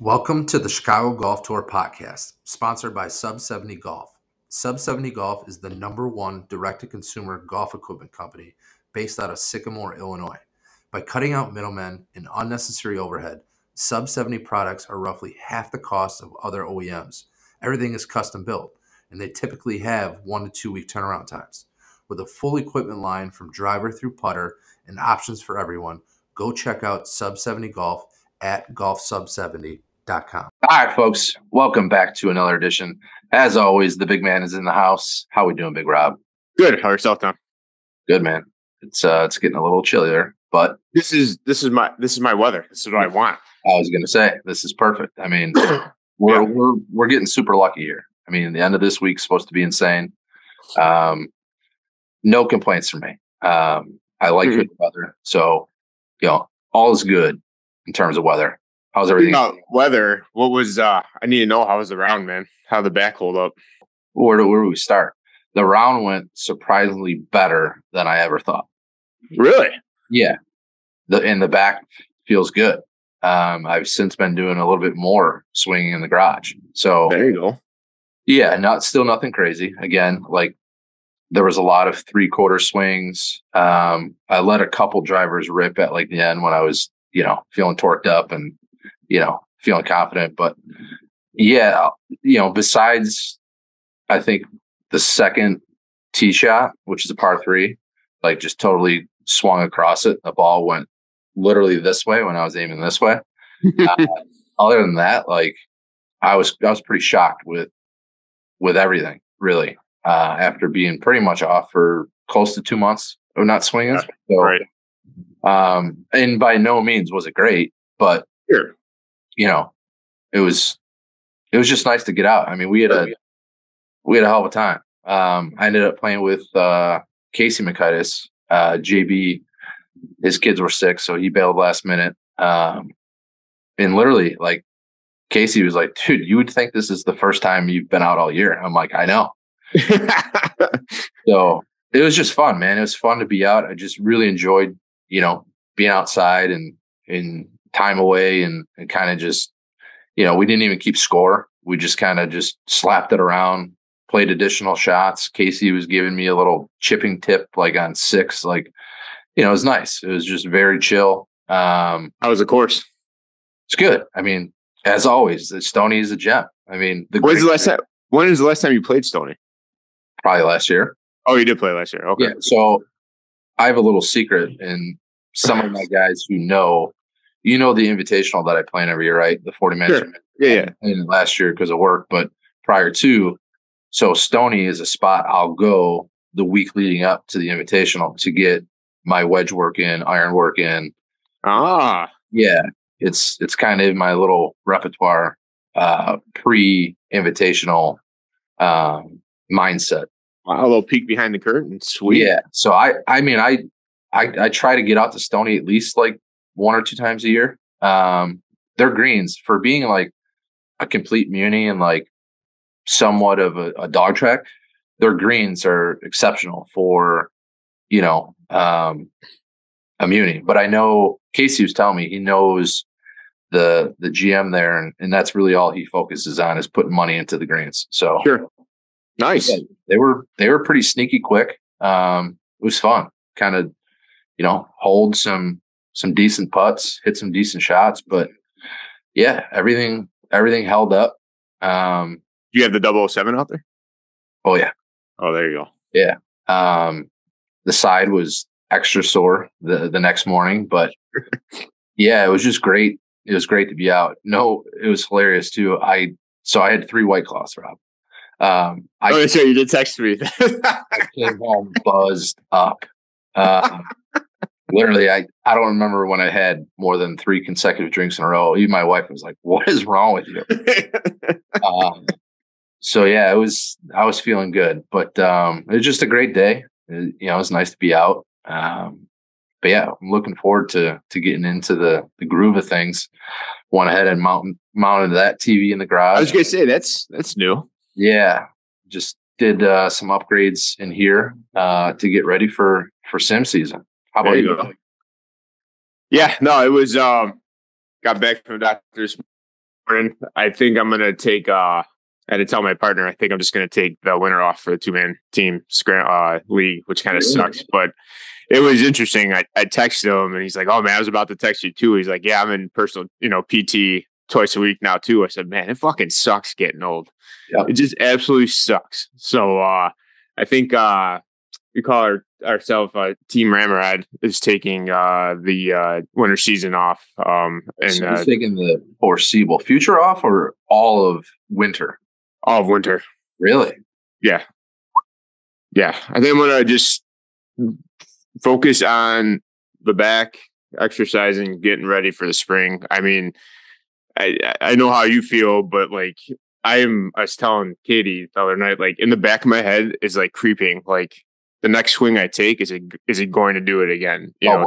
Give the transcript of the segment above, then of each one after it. Welcome to the Chicago Golf Tour podcast, sponsored by Sub 70 Golf. Sub 70 Golf is the #1 direct-to-consumer golf equipment company based out of Sycamore, Illinois. By cutting out middlemen and unnecessary overhead, Sub 70 products are roughly half the cost of other OEMs. Everything is custom built, and they typically have 1 to 2 week turnaround times. With a full equipment line from driver through putter and options for everyone, go check out Sub 70 Golf at golfsub70.com. All right, folks, welcome back to another edition. As always, the big man is in the house. How we doing, Big Rob? Good. How are yourself, Tom? Good, man. It's getting a little chillier, but this is my weather. This is what I want. I was going to say this is perfect. I mean, we're getting super lucky here. I mean, the end of this week's supposed to be insane. No complaints from me. I like good weather, so you know all is good. In terms of weather, how's everything? About weather, what was I need to know how was the round, man? How the back hold up? Where do we start? The round went surprisingly better than I ever thought. Really? Yeah. The back feels good. I've since been doing a little bit more swinging in the garage. So there you go. Yeah, still nothing crazy. Again, like there was a lot of 3/4 swings. I let a couple drivers rip at like the end when I was, you know, feeling torqued up and, you know, feeling confident. But yeah, you know, besides, I think the second tee shot, which is a par three, like just totally swung across it. The ball went literally this way when I was aiming this way. Other than that, like I was pretty shocked with everything really, after being pretty much off for close to 2 months of not swinging. So, right. And by no means was it great, but sure, you know, it was just nice to get out. I mean, we had a hell of a time. I ended up playing with Casey McKitis. JB, his kids were sick, so he bailed last minute. And literally, like Casey was like, "Dude, you would think this is the first time you've been out all year." I'm like, "I know." So it was just fun, man. It was fun to be out. I just really enjoyed, you know, being outside and in time away and kind of just, you know, we didn't even keep score. We just kind of just slapped it around, played additional shots. Casey was giving me a little chipping tip, like on six, like, you know, it was nice. It was just very chill. How was the course? It's good. I mean, as always, the Stoney is a gem. I mean, when is the last time you played Stoney? Probably last year. Oh, you did play last year. Okay. Yeah, so I have a little secret, and some of my guys who know, you know, the invitational that I play in every year, right? The 40-man. Sure. Yeah. And last year because of work, but prior to, so Stoney is a spot I'll go the week leading up to the invitational to get my wedge work in, iron work in. Ah, yeah. It's kind of my little repertoire, pre-invitational mindset. Wow, a little peek behind the curtain. Sweet. Yeah. So I mean, I try to get out to Stoney at least like 1 or 2 times a year. Their greens, for being like a complete muni and like somewhat of a dog track, their greens are exceptional for, you know, a muni. But I know Casey was telling me he knows the GM there, and that's really all he focuses on is putting money into the greens. So sure. Nice. Yeah, they were pretty sneaky quick. It was fun. Kind of, you know, hold some decent putts, hit some decent shots, but yeah, everything held up. You have the 007 out there? Oh yeah. Oh, there you go. Yeah. The side was extra sore the next morning, but yeah, it was just great. It was great to be out. No, it was hilarious too. So I had 3 White Claws, Rob. You did text me. I came home buzzed up. Literally, I don't remember when I had more than 3 consecutive drinks in a row. Even my wife was like, "What is wrong with you?" So yeah, I was feeling good, but it was just a great day. You know, it was nice to be out. But yeah, I'm looking forward to getting into the groove of things. Went ahead and mounted that TV in the garage. I was gonna say that's new. Yeah, just did some upgrades in here to get ready for sim season. How about you? Yeah, no, it was got back from the doctor this morning. I think I'm going to take, I had to tell my partner, I think I'm just going to take the winter off for the 2-man team league, which kind of sucks, but it was interesting. I texted him and he's like, oh man, I was about to text you too. He's like, yeah, I'm in personal, PT twice a week now too. I said, man, it fucking sucks getting old. Yeah. It just absolutely sucks. So, I think, we call ourselves Team Ramrod is taking the winter season off. So he's taking the foreseeable future off or all of winter? All of winter. Really? Yeah. Yeah. I think I'm going to just focus on the back, exercising, getting ready for the spring. I mean, I know how you feel, but like, I was telling Katie the other night, like in the back of my head is like creeping, like, the next swing I take, is it going to do it again? Yeah,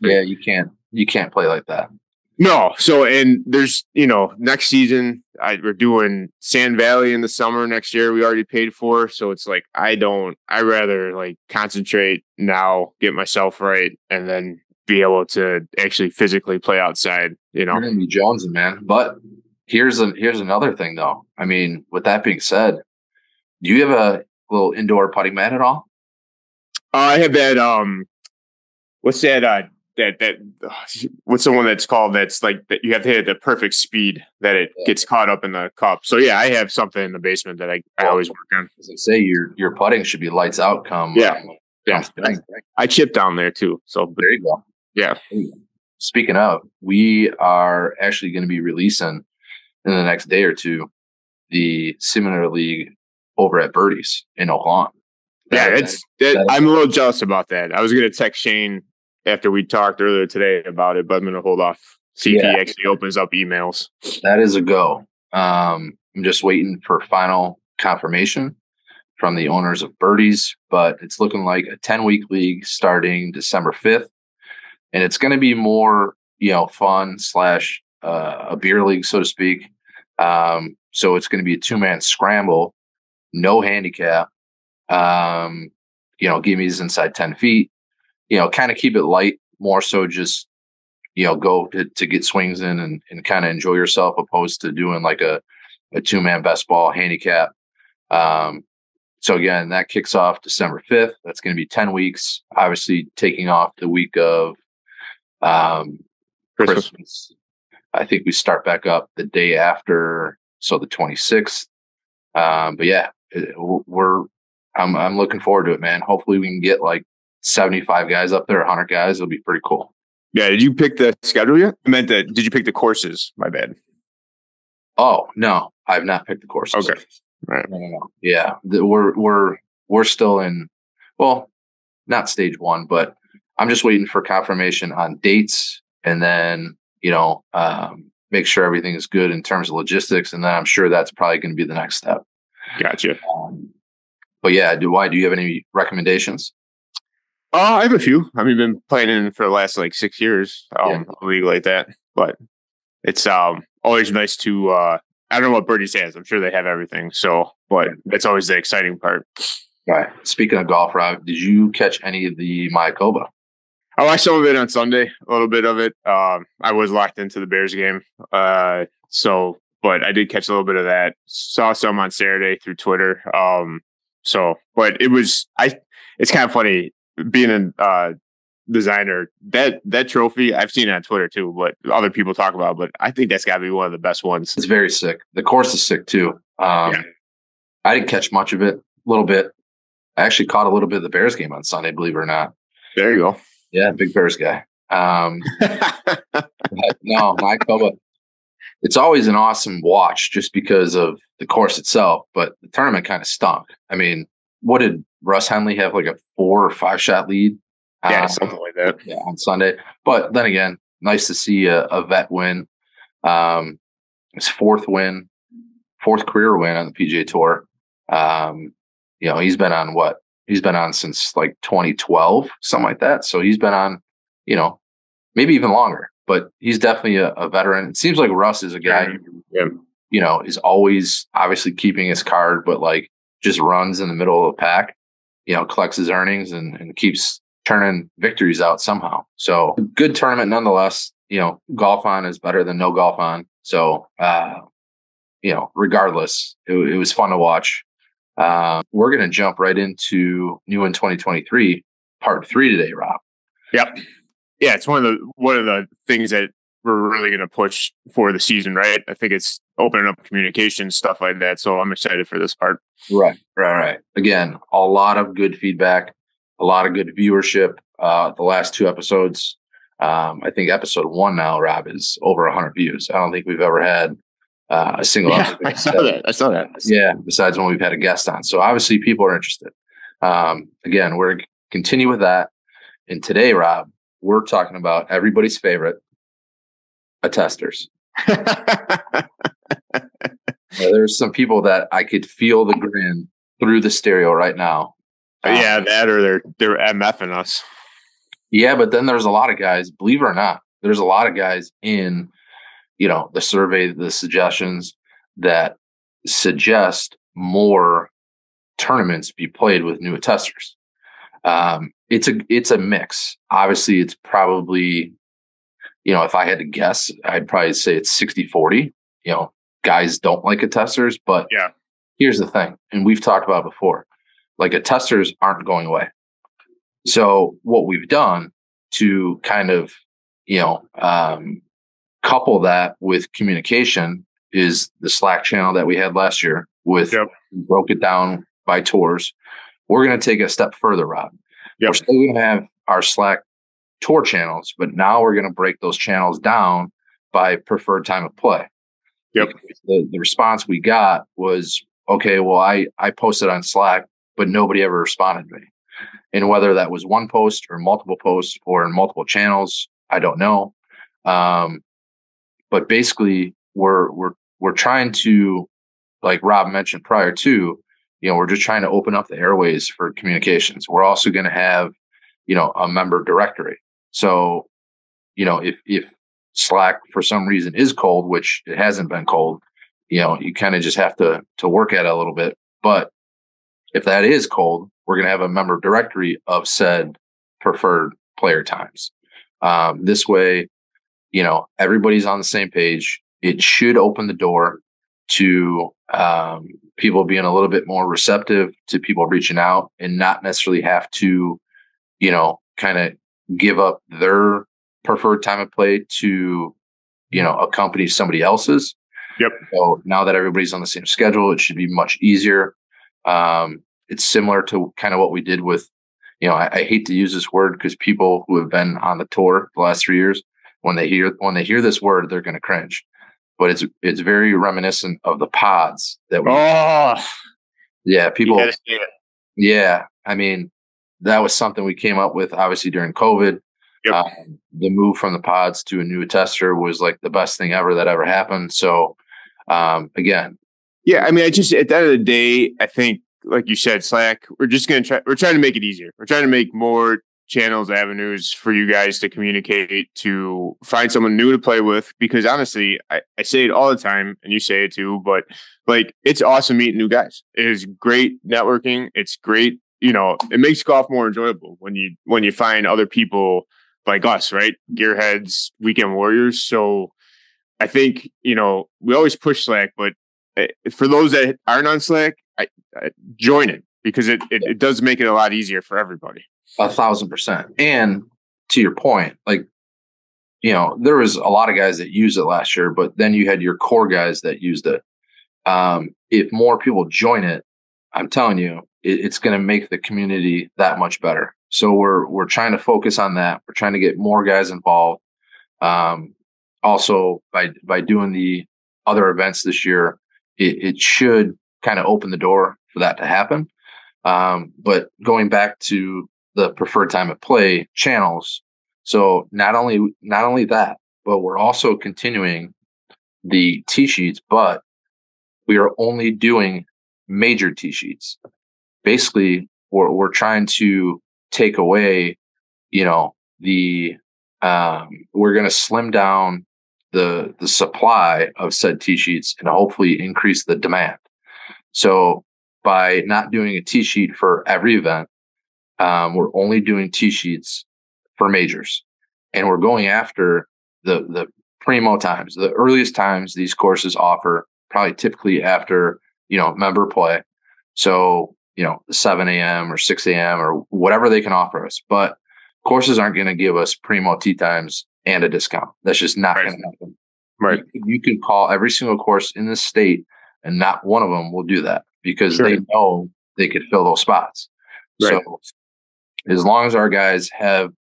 you can't play like that. No. So, and there's, next season we're doing Sand Valley in the summer next year. We already paid for. So it's like, I rather like concentrate now, get myself right. And then be able to actually physically play outside, You're going to be jonesing, man. But here's another thing though. I mean, with that being said, do you have a little indoor putting mat at all? I have that. What's that? What's the one that's called? That's like that you have to hit at the perfect speed that it gets caught up in the cup. So yeah, I have something in the basement that I always work on. As I say, your putting should be lights out. I chip down there too. So there you go. Yeah. Speaking of, we are actually going to be releasing in the next day or two the similar league over at Birdies in Omaha. Yeah, I'm a little jealous about that. I was going to text Shane after we talked earlier today about it, but I'm going to hold off. CP actually opens up emails. That is a go. I'm just waiting for final confirmation from the owners of Birdies, but it's looking like a 10-week league starting December 5th. And it's going to be more, fun / a beer league, so to speak. So it's going to be a 2-man scramble, no handicap. Gimme's inside 10 feet, kind of keep it light, more so just, go to get swings in and kind of enjoy yourself, opposed to doing like a 2-man best ball handicap. So again, that kicks off December 5th. That's going to be 10 weeks, obviously taking off the week of, Christmas. I think we start back up the day after. So the 26th, but yeah, I'm looking forward to it, man. Hopefully we can get like 75 guys up there, 100 guys. It'll be pretty cool. Yeah. Did you pick the schedule yet? I meant that. Did you pick the courses? My bad. Oh no, I've not picked the courses. Okay. All right. No. Yeah. We're still in, well, not stage one, but I'm just waiting for confirmation on dates and then, make sure everything is good in terms of logistics. And then I'm sure that's probably going to be the next step. Gotcha. But yeah, do you have any recommendations? I have a few. I mean, been playing in for the last like 6 years, a league like that. But it's always nice to. I don't know what Birdies has. I'm sure they have everything. So, but that's always the exciting part. All right. Speaking of golf, Rob, did you catch any of the Mayakoba? I watched some of it on Sunday. A little bit of it. I was locked into the Bears game. But I did catch a little bit of that. Saw some on Saturday through Twitter. But it's kind of funny being a designer, that trophy I've seen it on Twitter too, but other people talk about it, but I think that's gotta be one of the best ones. It's very sick. The course is sick too. I didn't catch much of it, a little bit. I actually caught a little bit of the Bears game on Sunday, believe it or not. There you go. Yeah. Big Bears guy. No, Mayakoba. It's always an awesome watch just because of the course itself, but the tournament kind of stunk. I mean, what did Russ Henley have, like a 4 or 5 shot lead? Yeah, something like that. Yeah, on Sunday. But then again, nice to see a vet win. His fourth career win on the PGA Tour. He's been on what? He's been on since like 2012, something like that. So he's been on, maybe even longer. But he's definitely a veteran. It seems like Russ is a guy who, is always obviously keeping his card, but like just runs in the middle of the pack, collects his earnings and keeps turning victories out somehow. So good tournament nonetheless. Golf on is better than no golf on. So, you know, regardless, it was fun to watch. We're going to jump right into new in 2023, part 3 today, Rob. Yep. Yeah, it's one of the things that we're really going to push for the season, right? I think it's opening up communication, stuff like that. So I'm excited for this part. Right. Again, a lot of good feedback, a lot of good viewership. The last 2 episodes, I think episode 1 now, Rob, is over 100 views. I don't think we've ever had a single episode. I saw that. Yeah, besides when we've had a guest on. So obviously people are interested. Again, we're going to continue with that. And today, Rob, we're talking about everybody's favorite, a testers. There's some people that I could feel the grin through the stereo right now. Yeah, that or they're MFing us. Yeah, but then there's a lot of guys, believe it or not, there's a lot of guys in, you know, the survey, the suggestions that suggest more tournaments be played with new testers. It's a mix. Obviously, it's probably, you know, if I had to guess, I'd probably say it's 60-40. You know, guys don't like attesters, but yeah, here's the thing. And we've talked about it before, like attesters aren't going away. So what we've done to kind of, you know, couple that with communication is the Slack channel that we had last year with broke it down by tours. We're going to take it a step further, Rob. We're still going to have our Slack tour channels, but now we're going to break those channels down by preferred time of play. The response we got was, okay, well, I posted on Slack, but nobody ever responded to me. And whether that was one post or multiple posts or in multiple channels, I don't know. But basically, we're trying to, like Rob mentioned prior to, you know, we're just trying to open up the airways for communications. We're also going to have, you know, a member directory. So, you know, if Slack for some reason is cold, which it hasn't been cold, you know, you kind of just have to work at it a little bit. But if that is cold, we're going to have a member directory of said preferred player times. This way, you know, everybody's on the same page. It should open the door to people being a little bit more receptive to people reaching out and not necessarily have to, you know, kind of give up their preferred time of play to, you know, accompany somebody else's. So now that everybody's on the same schedule, it should be much easier. It's similar to kind of what we did with, you know, I hate to use this word because people who have been on the tour the last 3 years, when they hear this word, they're going to cringe. But it's very reminiscent of the pods that we. Yeah, I mean, that was something we came up with obviously during COVID. The move from the pods to a new tester was like the best thing ever that ever happened. So again, yeah, I mean, I just at the end of the day, I think, like you said, Slack, we're just going to try. We're trying to make it easier. We're trying to make more channels, avenues for you guys to communicate, to find someone new to play with. Because honestly, I say it all the time and you say it too, but like, it's awesome meeting new guys. It is great networking. It's great. You know, it makes golf more enjoyable when you find other people like us, right? Gearheads, weekend warriors. So I think, you know, we always push Slack, but for those that aren't on Slack, I join it because it does make it a lot easier for everybody. 1,000%. And to your point, like, you know, there was a lot of guys that used it last year, but then you had your core guys that used it. If more people join it, I'm telling you, it's going to make the community that much better. So we're trying to focus on that. We're trying to get more guys involved. Also, by doing the other events this year, it should kind of open the door for that to happen. But going back to the preferred time of play channels. So not only that, but we're also continuing the T-sheets, but we are only doing major T-sheets. Basically, we're trying to take away, you know, the we're going to slim down the supply of said T-sheets and hopefully increase the demand. So by not doing a T-sheet for every event, we're only doing T-sheets for majors, and we're going after the primo times, the earliest times these courses offer, probably typically after, member play. So, 7 a.m. or 6 a.m. or whatever they can offer us. But courses aren't going to give us primo tee times and a discount. That's just not going to happen. Right. You can call every single course in this state and not one of them will do that because they know they could fill those spots. Right. So as long as our guys have,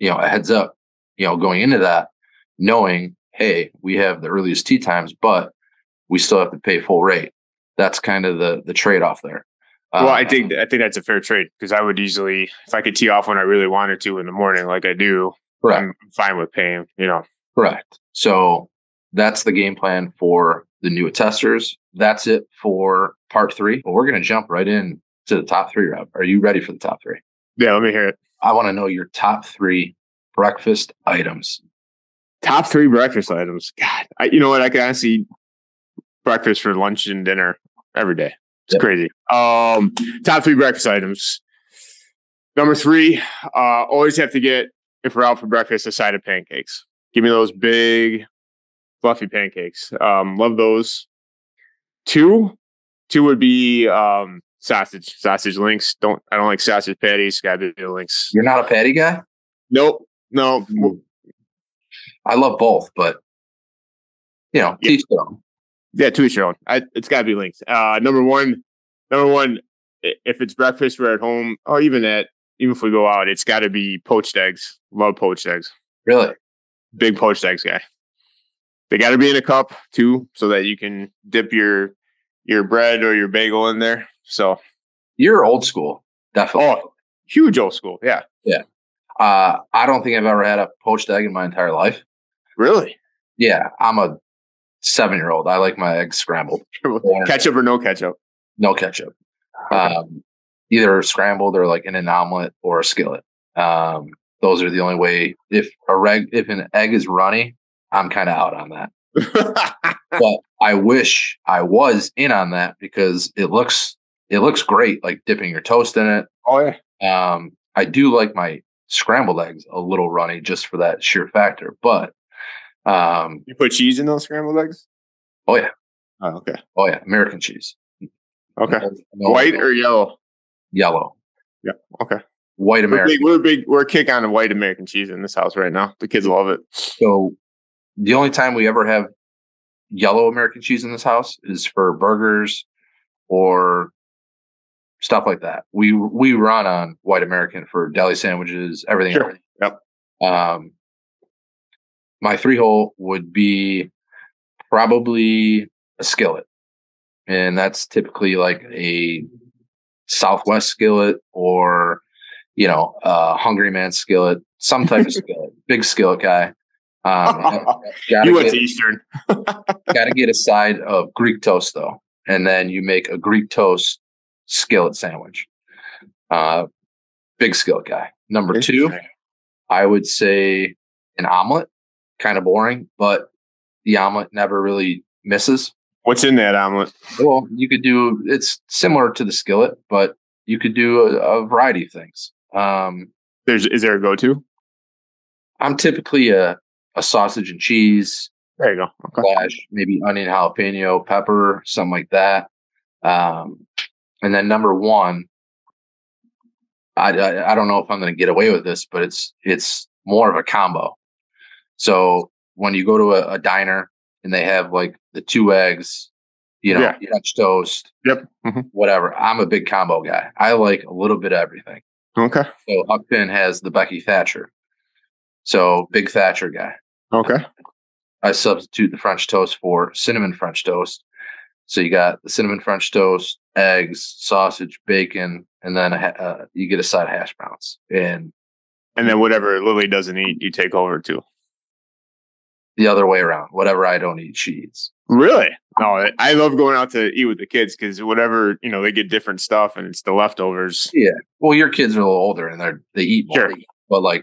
a heads up, going into that, knowing, hey, we have the earliest tee times, but we still have to pay full rate. That's kind of the trade-off there. Well, I think that's a fair trade because I would easily, if I could tee off when I really wanted to in the morning, like I do, I'm fine with paying, Correct. So that's the game plan for the new testers. That's it for part three. But we're going to jump right in to the top three, Rob. Are you ready for the top three? Yeah, let me hear it. I want to know your top three breakfast items. Top three breakfast items. God, you know what? I can honestly eat breakfast for lunch and dinner every day. It's crazy. Top three breakfast items. Number three, always have to get, if we're out for breakfast, a side of pancakes. Give me those big, fluffy pancakes. Love those. Two would be sausage links. I don't like sausage patties. Gotta be links. You're not a patty guy? Nope. No. I love both, but to each their own. Yeah, to each their own. It's gotta be links. Number one, if it's breakfast, we're at home, or even if we go out, it's gotta be poached eggs. Love poached eggs. Really? Big poached eggs guy. They gotta be in a cup too, so that you can dip your bread or your bagel in there. So you're old school, definitely. Oh, huge old school. Yeah. Yeah. I don't think I've ever had a poached egg in my entire life. Really? Yeah. I'm a 7-year-old. I like my eggs scrambled. Ketchup or no ketchup? No ketchup. Okay. Either scrambled or like in an omelet or a skillet. Those are the only way. If an egg is runny, I'm kind of out on that. But I wish I was in on that because it looks great, like dipping your toast in it. Oh yeah. I do like my scrambled eggs a little runny just for that sheer factor. But you put cheese in those scrambled eggs? Oh yeah. Oh okay. Oh yeah. American cheese. Okay. No, white or yellow? Yellow. Yeah. Okay. White American. We're kick on a white American cheese in this house right now. The kids love it. So the only time we ever have yellow American cheese in this house is for burgers or stuff like that. We run on white American for deli sandwiches, everything. Sure. Yep. My 3-hole would be probably a skillet. And that's typically like a Southwest skillet or, a Hungry Man skillet, some type of skillet, big skillet guy. You went to Eastern. Gotta get a side of Greek toast though, and then you make a Greek toast skillet sandwich. Big skillet guy. Number two, I would say an omelet. Kind of boring, but the omelet never really misses. What's in that omelet? Well, you could do. It's similar to the skillet, but you could do a variety of things. Is there a go-to? I'm typically a sausage and cheese. There you go. Okay. Slash maybe onion, jalapeno, pepper, something like that. And then number one, I don't know if I'm going to get away with this, but it's more of a combo. So when you go to a diner and they have like the 2 eggs, Dutch toast, whatever. I'm a big combo guy. I like a little bit of everything. Okay. So Huckpin has the Becky Thatcher. So big Thatcher guy. Okay. I substitute the French toast for cinnamon French toast. So you got the cinnamon French toast, eggs, sausage, bacon, and then you get a side of hash browns. And then whatever Lily doesn't eat, you take over too. The other way around. Whatever I don't eat, she eats. Really? No, I love going out to eat with the kids because whatever, they get different stuff and it's the leftovers. Yeah. Well, your kids are a little older and they eat more. Sure. But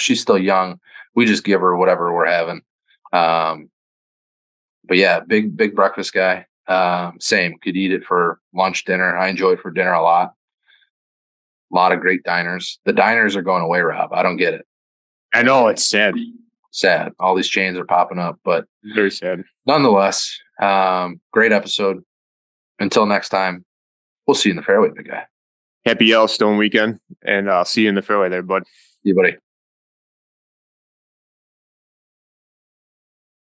she's still young. We just give her whatever we're having. But yeah, big breakfast guy. Same. Could eat it for lunch, dinner. I enjoy it for dinner a lot. A lot of great diners. The diners are going away, Rob. I don't get it. I know. It's sad. sad. All these chains are popping up, but very sad. Nonetheless, great episode. Until next time, we'll see you in the fairway, big guy. Happy Yellowstone weekend, and I'll see you in the fairway there, bud. See you, buddy.